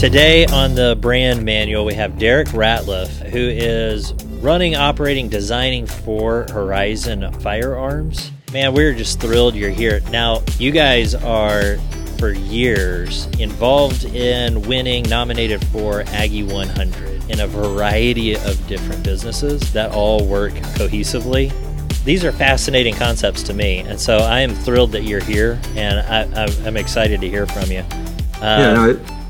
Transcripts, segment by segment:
Today on the brand manual, we have Derrick Ratliff, who is running, operating, designing for Horizon Firearms. Man, we're just thrilled you're here. Now, you guys are, for years, involved in winning, nominated for Aggie 100 in a variety of different businesses that all work cohesively. These are fascinating concepts to me, and so I am thrilled that you're here, and I'm excited to hear from you.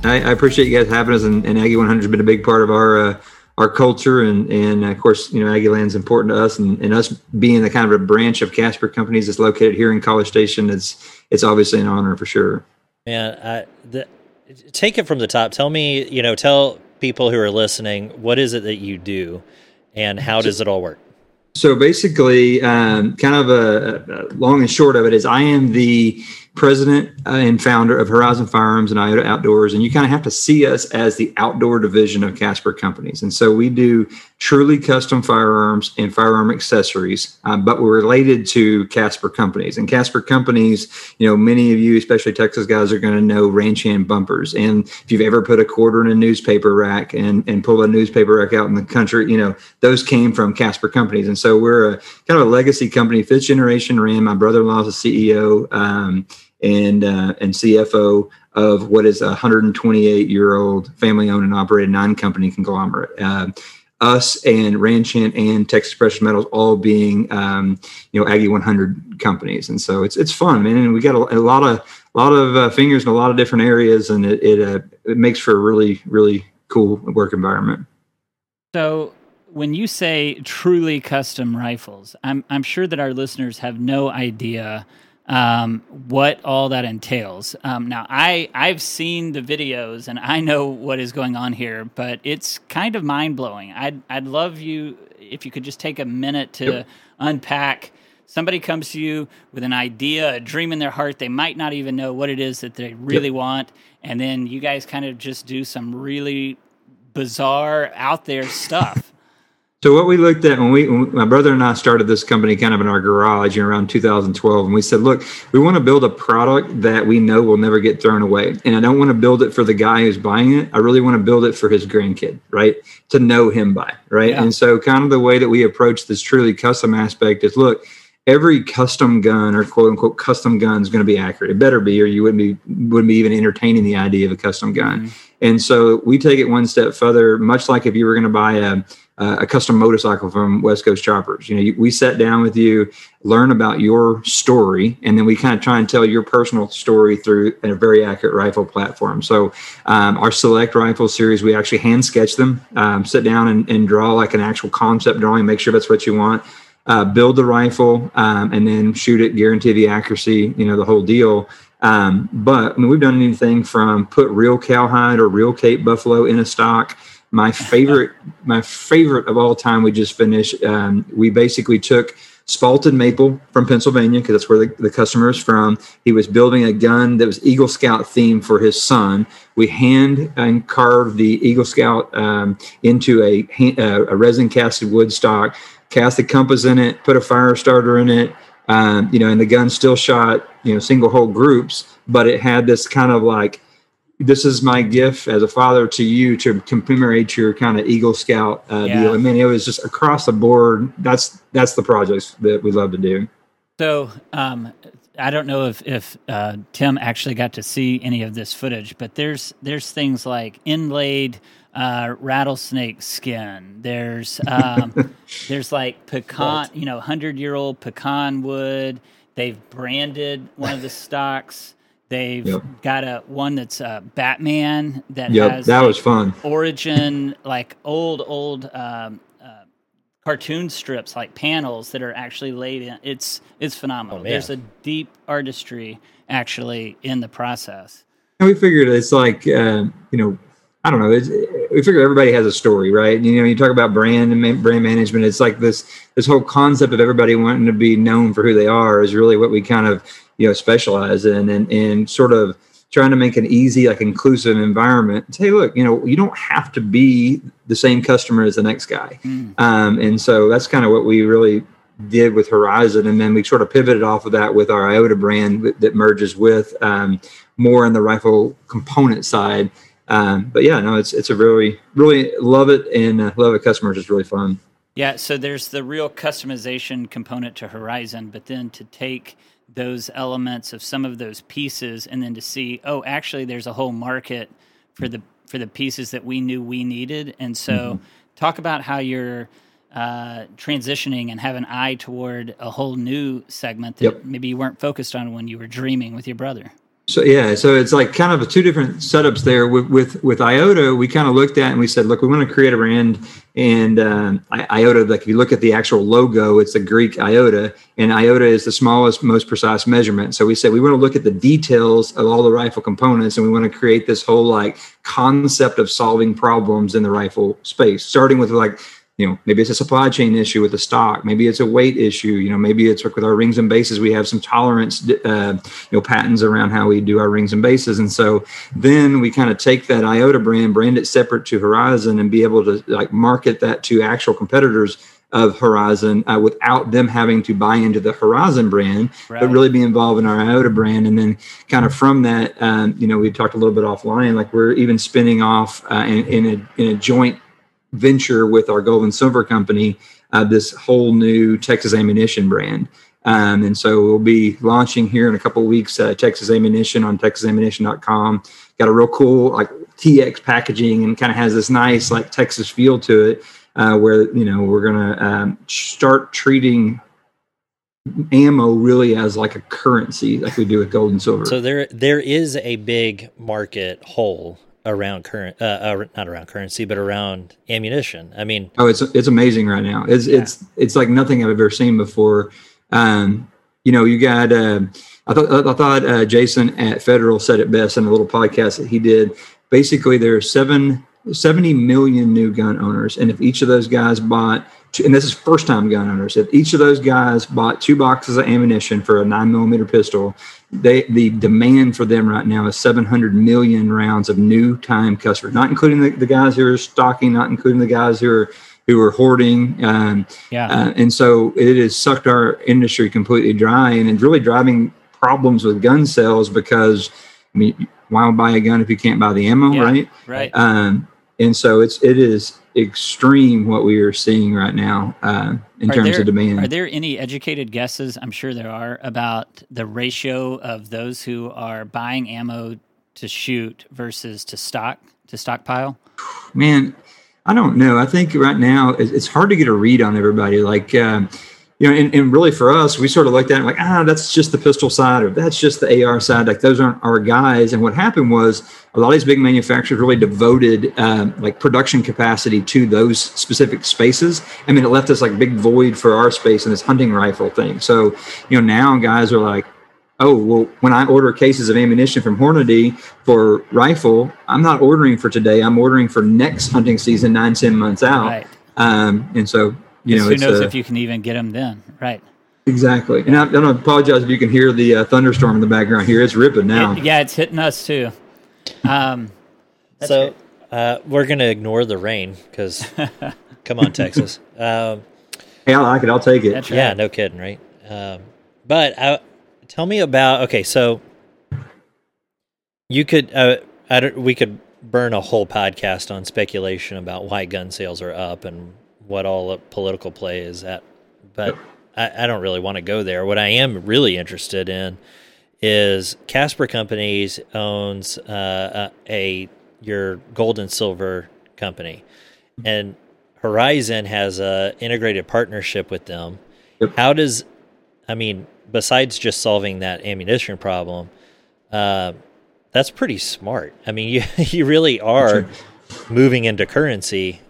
I appreciate you guys having us, and Aggie 100 has been a big part of our culture, and of course, you know, Aggie Land's important to us, and us being the kind of a branch of Casper Companies that's located here in College Station, it's obviously an honor for sure. Man, take it from the top. Tell me, you know, tell people who are listening, what is it that you do, and how does it all work? So basically, kind of a long and short of it is I am the president and founder of Horizon Firearms and Iota Outdoors, and you kind of have to see us as the outdoor division of Casper Companies. And so we do truly custom firearms and firearm accessories, but we're related to Casper Companies. And Casper Companies, you know, many of you, especially Texas guys, are going to know Ranch Hand bumpers. And if you've ever put a quarter in a newspaper rack and pull a newspaper rack out in the country, you know, those came from Casper Companies. And so we're a kind of a legacy company, fifth generation ran. My brother-in-law is the CEO and CFO of what is a 128-year-old family-owned and operated nine-company conglomerate. Us and Ranch Hand and Texas Precious Metals all being, you know, Aggie 100 companies, and so it's fun, man. And we got a lot of fingers in a lot of different areas, and it makes for a really, really cool work environment. So when you say truly custom rifles, I'm sure that our listeners have no idea what all that entails. Now I've seen the videos and I know what is going on here, but it's kind of mind blowing. I'd love you if you could just take a minute to unpack. Somebody comes to you with an idea, a dream in their heart. They might not even know what it is that they really want. And then you guys kind of just do some really bizarre out there stuff. So what we looked at when my brother and I started this company kind of in our garage around 2012, and we said, look, we want to build a product that we know will never get thrown away. And I don't want to build it for the guy who's buying it. I really want to build it for his grandkid, right? To know him by, right? Yeah. And so kind of the way that we approach this truly custom aspect is, look, every custom gun or quote unquote custom gun is going to be accurate. It better be, or you wouldn't be even entertaining the idea of a custom gun. Mm-hmm. And so we take it one step further, much like if you were going to buy a custom motorcycle from West Coast Choppers. You know, we sat down with you, learn about your story, and then we kind of try and tell your personal story through a very accurate rifle platform. So our select rifle series, we actually hand sketch them, sit down and draw like an actual concept drawing, make sure that's what you want, build the rifle, and then shoot it, guarantee the accuracy, you know, the whole deal. But I mean, we've done anything from put real cowhide or real Cape buffalo in a stock. My favorite of all time, we just finished, we basically took Spalted maple from Pennsylvania, because that's where the customer is from. He was building a gun that was Eagle Scout themed for his son. We hand and carved the Eagle Scout into a resin casted wood stock, cast the compass in it, put a fire starter in it, you know, and the gun still shot, you know, single hole groups, but it had this kind of like, this is my gift as a father to you to commemorate your kind of Eagle Scout deal. I mean, it was just across the board. That's the projects that we love to do. So I don't know if Tim actually got to see any of this footage, but there's things like inlaid rattlesnake skin. There's like pecan, you know, 100-year-old pecan wood. They've branded one of the stocks. They've got one that's Batman that has that like was fun origin, like old cartoon strips, like panels that are actually laid in. It's phenomenal. Oh, there's a deep artistry actually in the process. And we figured it's like you know, I don't know. We figure everybody has a story, right? You know, you talk about brand and brand management. It's like this whole concept of everybody wanting to be known for who they are is really what we kind of, you know, specialize in, and sort of trying to make an easy, like inclusive environment. Say, hey, look, you know, you don't have to be the same customer as the next guy. And so that's kind of what we really did with Horizon. And then we sort of pivoted off of that with our Iota brand that merges with more in the rifle component side. But yeah, no, it's a really, really love it, and love it. Customers is really fun. Yeah. So there's the real customization component to Horizon, but then to take those elements of some of those pieces and then to see, oh, actually there's a whole market for the pieces that we knew we needed. And so talk about how you're transitioning and have an eye toward a whole new segment that maybe you weren't focused on when you were dreaming with your brother. So, yeah, so it's like kind of a two different setups there. With Iota, we kind of looked at and we said, look, we want to create a brand. And Iota, like if you look at the actual logo, it's the Greek Iota. And Iota is the smallest, most precise measurement. So we said we want to look at the details of all the rifle components. And we want to create this whole like concept of solving problems in the rifle space, starting with like, you know, maybe it's a supply chain issue with the stock. Maybe it's a weight issue. You know, maybe it's like with our rings and bases, we have some tolerance, patents around how we do our rings and bases. And so then we kind of take that Iota brand it separate to Horizon and be able to like market that to actual competitors of Horizon without them having to buy into the Horizon brand, right, but really be involved in our Iota brand. And then kind of from that, we talked a little bit offline, like we're even spinning off in a joint venture with our gold and silver company, this whole new Texas ammunition brand. And so we'll be launching here in a couple of weeks, Texas ammunition on texasammunition.com. Got a real cool like TX packaging and kind of has this nice like Texas feel to it, where, you know, we're going to start treating ammo really as like a currency like we do with gold and silver. So there is a big market hole around not around currency, but around ammunition. I mean, it's amazing right now. It's like nothing I've ever seen before. You got, I thought Jason at Federal said it best in a little podcast that he did. Basically, there are 70 million new gun owners. And if each of those guys bought two, and this is first time gun owners, if each of those guys bought two boxes of ammunition for a 9mm pistol, the demand for them right now is 700 million rounds of new time customers, not including the guys who are stocking, not including the guys who are hoarding. And so it has sucked our industry completely dry, and it's really driving problems with gun sales because, I mean, why buy a gun if you can't buy the ammo, right? Right. And so it is extreme what we are seeing right now in terms of demand. Are there any educated guesses, I'm sure there are, about the ratio of those who are buying ammo to shoot versus to stockpile? Man, I don't know. I think right now it's hard to get a read on everybody. Like, and really for us, we sort of looked at it like, that's just the pistol side, or that's just the AR side. Like those aren't our guys. And what happened was a lot of these big manufacturers really devoted like production capacity to those specific spaces. I mean, it left this like big void for our space and this hunting rifle thing. So, now guys are like, oh, well, when I order cases of ammunition from Hornady for rifle, I'm not ordering for today. I'm ordering for next hunting season, 9-10 months out. Right. And so, who knows if you can even get them then, right? Exactly. And I'm going to apologize if you can hear the thunderstorm in the background here. It's ripping now. It's hitting us too. So we're going to ignore the rain because, come on, Texas. Hey, I like it. I'll take it. Right. Yeah, no kidding, right? But tell me about, okay, so you could, we could burn a whole podcast on speculation about why gun sales are up and what all political play is at, but I don't really want to go there. What I am really interested in is Casper Companies owns your gold and silver company, and Horizon has a integrated partnership with them. Yep. How does, besides just solving that ammunition problem, that's pretty smart. I mean, you really are moving into currency.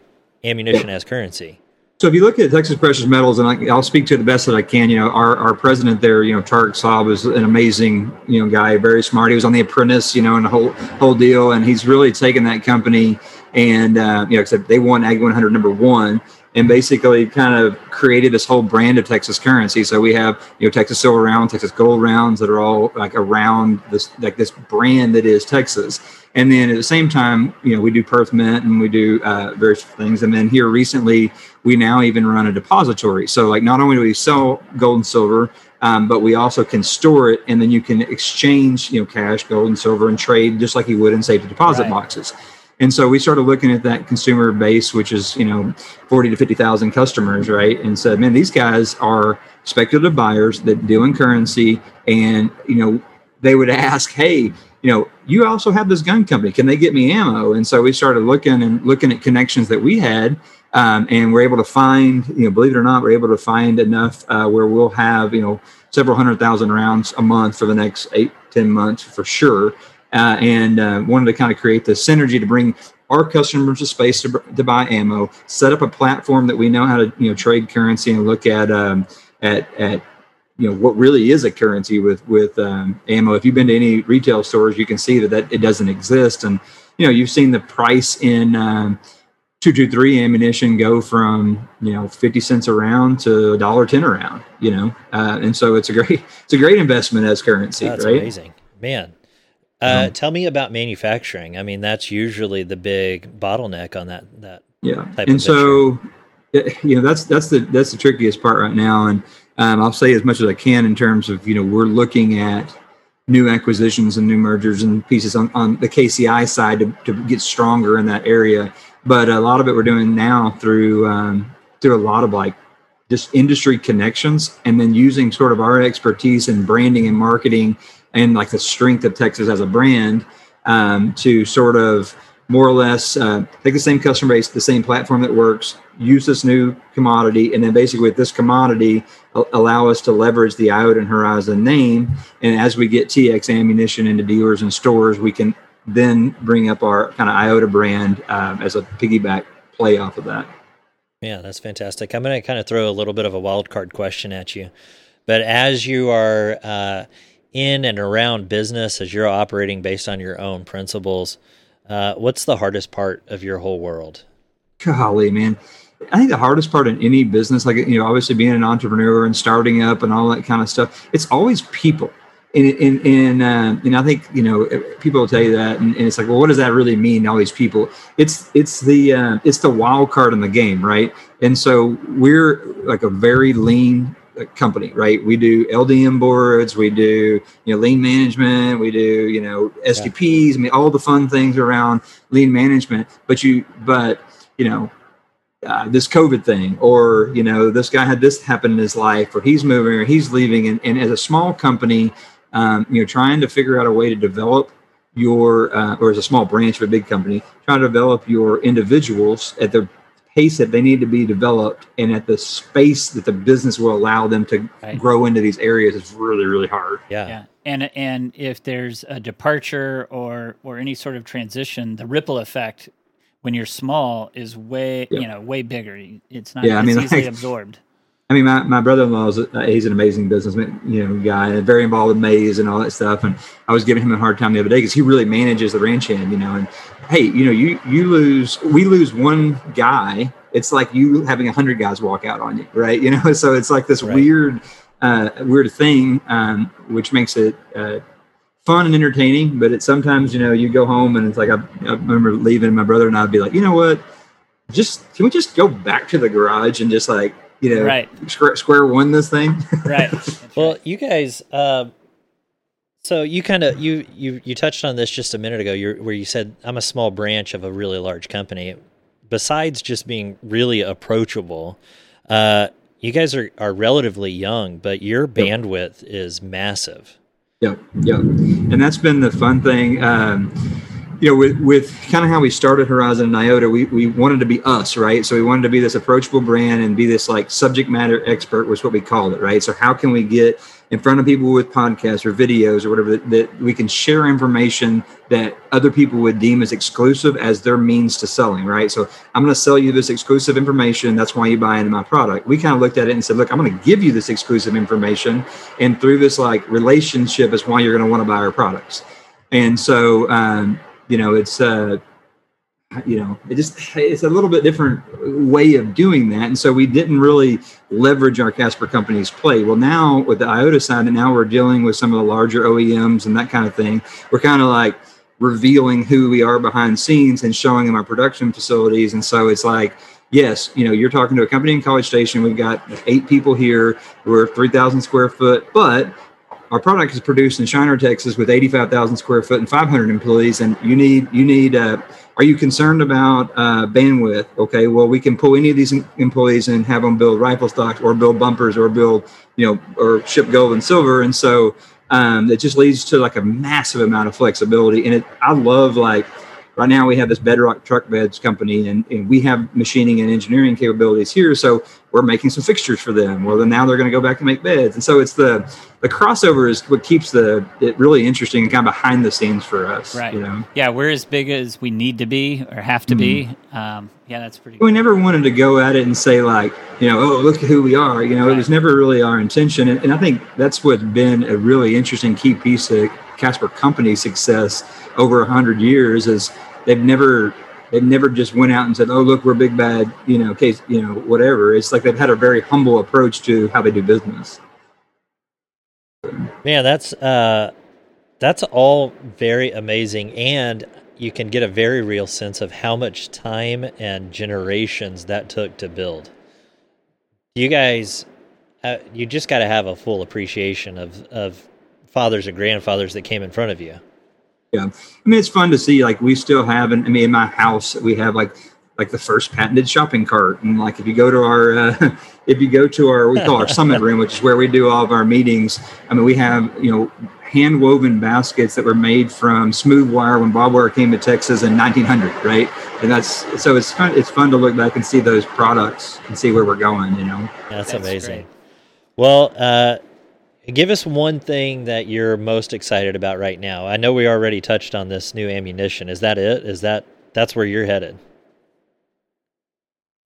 Ammunition as currency. So if you look at Texas Precious Metals, and I'll speak to it the best that I can, our president there, Tarek Saab is an amazing, guy, very smart. He was on The Apprentice, and the whole deal. And he's really taken that company and, they won Aggie 100 #1. and basically kind of created this whole brand of Texas currency. So we have, you know, Texas silver round, Texas gold rounds that are all like around this, like this brand that is Texas. And then at the same time, you know, we do Perth mint and we do various things. And then here recently, we now even run a depository. So like not only do we sell gold and silver, but we also can store it, and then you can exchange, you know, cash, gold and silver, and trade just like you would in safety deposit boxes. And so we started looking at that consumer base, which is, you know, 40 to 50,000 customers, right? And said, man, these guys are speculative buyers that deal in currency. And, you know, they would ask, hey, you know, you also have this gun company. Can they get me ammo? And so we started looking at connections that we had. And we're able to find, you know, believe it or not, we're able to find enough where we'll have, you know, several 100,000 rounds a month for the next 8-10 months for sure. And wanted to kind of create the synergy to bring our customers a space to buy ammo, set up a platform that we know how to, you know, trade currency and look at you know, what really is a currency with ammo. If you've been to any retail stores, you can see that it doesn't exist. And, you know, you've seen the price in 223 ammunition go from, you know, 50 cents a round to $1.10 a round, you know. And so it's a great investment as currency. That's right? Amazing, man. Tell me about manufacturing. I mean, that's usually the big bottleneck on that. Yeah. And so, you know, that's the trickiest part right now. And I'll say as much as I can in terms of, you know, we're looking at new acquisitions and new mergers and pieces on the KCI side to get stronger in that area. But a lot of it we're doing now through a lot of like just industry connections, and then using sort of our expertise in branding and marketing, and like the strength of Texas as a brand, to sort of more or less take the same customer base, the same platform that works, use this new commodity, and then basically with this commodity, allow us to leverage the Iota and Horizon name. And as we get TX ammunition into dealers and stores, we can then bring up our kind of Iota brand as a piggyback play off of that. Yeah, that's fantastic. I'm going to kind of throw a little bit of a wild card question at you. But as you are... in and around business, as you're operating based on your own principles, what's the hardest part of your whole world? Golly, man. I think the hardest part in any business, like, you know, obviously being an entrepreneur and starting up and all that kind of stuff, it's always people. And I think, you know, people will tell you that, and it's like, well, what does that really mean? All these people, it's the wild card in the game. Right. And so we're like a very lean company, right? We do LDM boards, we do, you know, lean management, we do, you know, STPs, I mean, all the fun things around lean management, but this COVID thing, or, you know, this guy had this happen in his life, or he's moving or he's leaving. And as a small company, you know, trying to figure out a way to develop your, or as a small branch of a big company, trying to develop your individuals at the pace that they need to be developed and at the space that the business will allow them to grow into these areas is really, really hard. Yeah. And if there's a departure or any sort of transition, the ripple effect when you're small is way bigger. It's not easily absorbed. I mean, my brother-in-law, he's an amazing businessman, you know, guy, and very involved with maize and all that stuff. And I was giving him a hard time the other day because he really manages the ranch hand, you know. And hey, you know, we lose one guy. It's like you having 100 guys walk out on you, right? You know, so it's like this weird thing, which makes it fun and entertaining. But it's sometimes, you know, you go home and it's like I remember leaving my brother and I'd be like, you know what? Can we just go back to the garage and just like, you know, square one this thing. Right. Well, you guys, so you kind of, you touched on this just a minute ago where you said, I'm a small branch of a really large company. Besides just being really approachable, you guys are relatively young, but your bandwidth is massive. Yeah. And that's been the fun thing. You know, with kind of how we started Horizon and Iota, we wanted to be us, right? So we wanted to be this approachable brand and be this like subject matter expert was what we called it, right? So how can we get in front of people with podcasts or videos or whatever that we can share information that other people would deem as exclusive as their means to selling, right? So I'm going to sell you this exclusive information. That's why you buy into my product. We kind of looked at it and said, look, I'm going to give you this exclusive information. And through this like relationship is why you're going to want to buy our products. And so, you know, it's you know, it's a little bit different way of doing that. And so we didn't really leverage our Casper Companies play. Well, now with the Iota side, and now we're dealing with some of the larger OEMs and that kind of thing, we're kind of like revealing who we are behind scenes and showing them our production facilities. And so it's like, yes, you know, you're talking to a company in College Station. We've got 8 people here. We're 3,000 square foot, but our product is produced in Shiner, Texas, with 85,000 square foot and 500 employees. And you need, are you concerned about bandwidth? Okay, well, we can pull any of these employees and have them build rifle stocks or build bumpers or build, you know, or ship gold and silver. And so it just leads to like a massive amount of flexibility. And I love, like, right now we have this Bedrock Truck Beds company, and we have machining and engineering capabilities here. So we're making some fixtures for them. Well, then now they're going to go back and make beds. And so it's the crossover is what keeps it really interesting and kind of behind the scenes for us. Right. You know? Yeah. We're as big as we need to be or have to be. Yeah, that's pretty good. We never wanted to go at it and say, like, you know, oh, look at who we are. You know, right. It was never really our intention. And I think that's what's been a really interesting key piece of Casper Company's success over 100 years is they've never just went out and said, oh, look, we're big bad, you know, case, you know, whatever. It's like they've had a very humble approach to how they do business. Man, that's all very amazing. And you can get a very real sense of how much time and generations that took to build. You guys, you just got to have a full appreciation of fathers and grandfathers that came in front of you. Yeah. I mean, it's fun to see, like, we still have, and I mean, in my house, we have like the first patented shopping cart. And like, if you go to our, we call our summit room, which is where we do all of our meetings. I mean, we have, you know, hand woven baskets that were made from smooth wire when barbed wire came to Texas in 1900. Right. And so it's fun to look back and see those products and see where we're going, you know? That's amazing. Great. Well, give us one thing that you're most excited about right now. I know we already touched on this new ammunition. Is that it? Is that's where you're headed?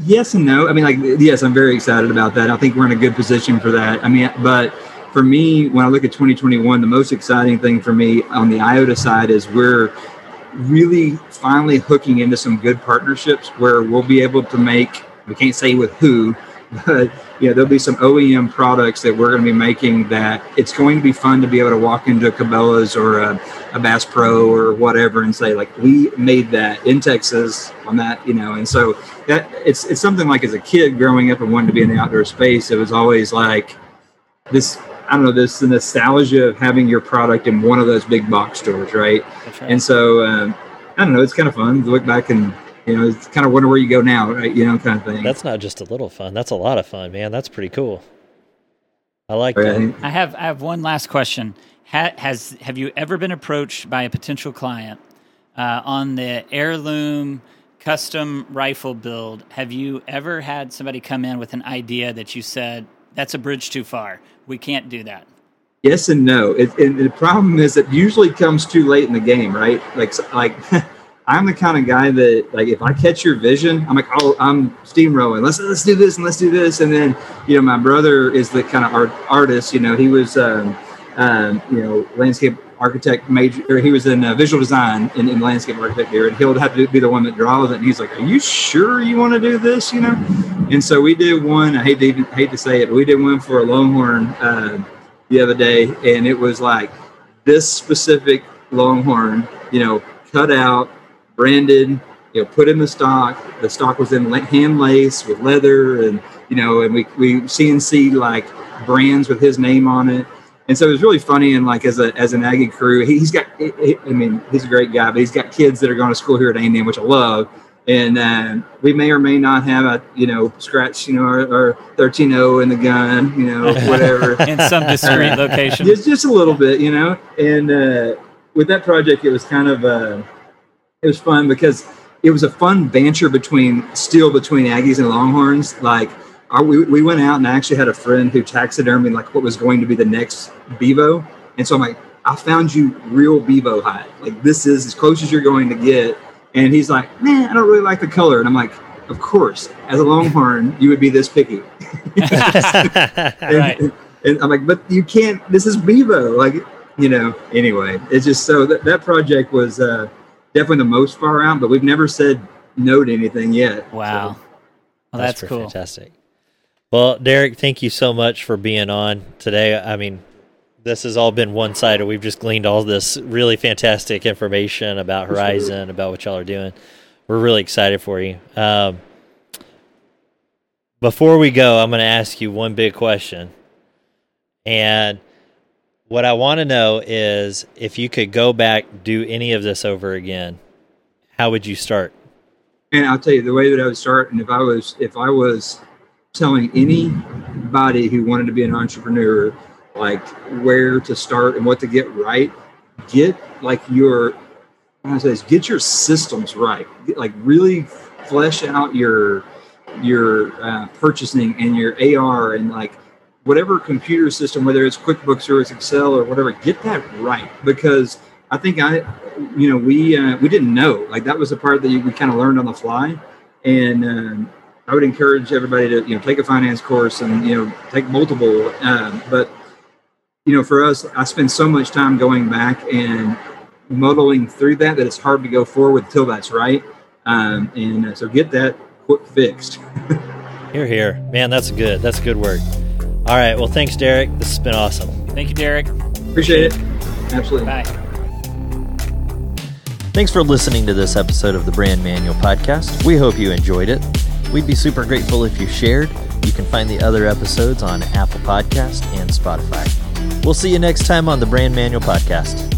Yes and no. I mean, like, yes, I'm very excited about that. I think we're in a good position for that. I mean, but for me, when I look at 2021, the most exciting thing for me on the Iota side is we're really finally hooking into some good partnerships where we'll be able to make, we can't say with who, but yeah, there'll be some OEM products that we're going to be making that it's going to be fun to be able to walk into a Cabela's or a Bass Pro or whatever and say, like, we made that in Texas on that, you know. And so that it's something like, as a kid growing up and wanting to be in the outdoor space, it was always like this, I don't know, this nostalgia of having your product in one of those big box stores, right? That's right. And so I don't know, it's kind of fun to look back and, you know, it's kind of wonder where you go now, right? You know, kind of thing. That's not just a little fun. That's a lot of fun, man. That's pretty cool. I like that. I have one last question. Have you ever been approached by a potential client on the heirloom custom rifle build? Have you ever had somebody come in with an idea that you said, that's a bridge too far, we can't do that? Yes and no. And the problem is it usually comes too late in the game, right? Like. I'm the kind of guy that, like, if I catch your vision, I'm like, oh, I'm steamrolling. Let's do this and let's do this. And then, you know, my brother is the kind of artist, you know, he was, you know, landscape architect major, or he was in visual design in landscape architect here, and he'll have to be the one that draws it. And he's like, are you sure you want to do this? You know? And so we did one, I hate to say it, but we did one for a Longhorn the other day. And it was like this specific Longhorn, you know, cut out, branded, you know, put in the stock. The stock was in hand lace with leather, and, you know, and we CNC'd like brands with his name on it. And so it was really funny. And like, as an Aggie crew, he's a great guy, but he's got kids that are going to school here at A&M, which I love. And we may or may not have a, you know, scratch, you know, our 13-0 in the gun, you know, whatever, in some discreet location, just a little bit, you know. And with that project, it was kind of it was fun because it was a fun banter between Aggies and Longhorns. Like, we went out, and I actually had a friend who taxidermied like what was going to be the next Bevo. And so I'm like, I found you real Bevo hide. Like, this is as close as you're going to get. And he's like, man, I don't really like the color. And I'm like, of course, as a Longhorn, you would be this picky. And I'm like, but you can't, this is Bevo. Like, you know, anyway, it's just so that project was, definitely the most far out, but we've never said note anything yet. Wow. So. Well, that's cool. Fantastic. Well, Derrick, thank you so much for being on today. I mean, this has all been one-sided. We've just gleaned all this really fantastic information about Horizon, about what y'all are doing. We're really excited for you. Before we go, I'm going to ask you one big question. And what I want to know is, if you could go back, do any of this over again, how would you start? And I'll tell you the way that I would start. And if I was telling anybody who wanted to be an entrepreneur, like where to start and what to get right, get your systems right. Like really flesh out your purchasing and your AR and like whatever computer system, whether it's QuickBooks or it's Excel or whatever, get that right. Because I think we didn't know, like that was the part that we kind of learned on the fly. And, I would encourage everybody to, take a finance course and, take multiple. But, for us, I spend so much time going back and muddling through that it's hard to go forward till that's right. So get that quick fixed. Hear, hear. Man, that's good work. All right. Well, thanks, Derrick. This has been awesome. Thank you, Derrick. Appreciate it. Absolutely. Bye. Thanks for listening to this episode of the Brand Manual Podcast. We hope you enjoyed it. We'd be super grateful if you shared. You can find the other episodes on Apple Podcasts and Spotify. We'll see you next time on the Brand Manual Podcast.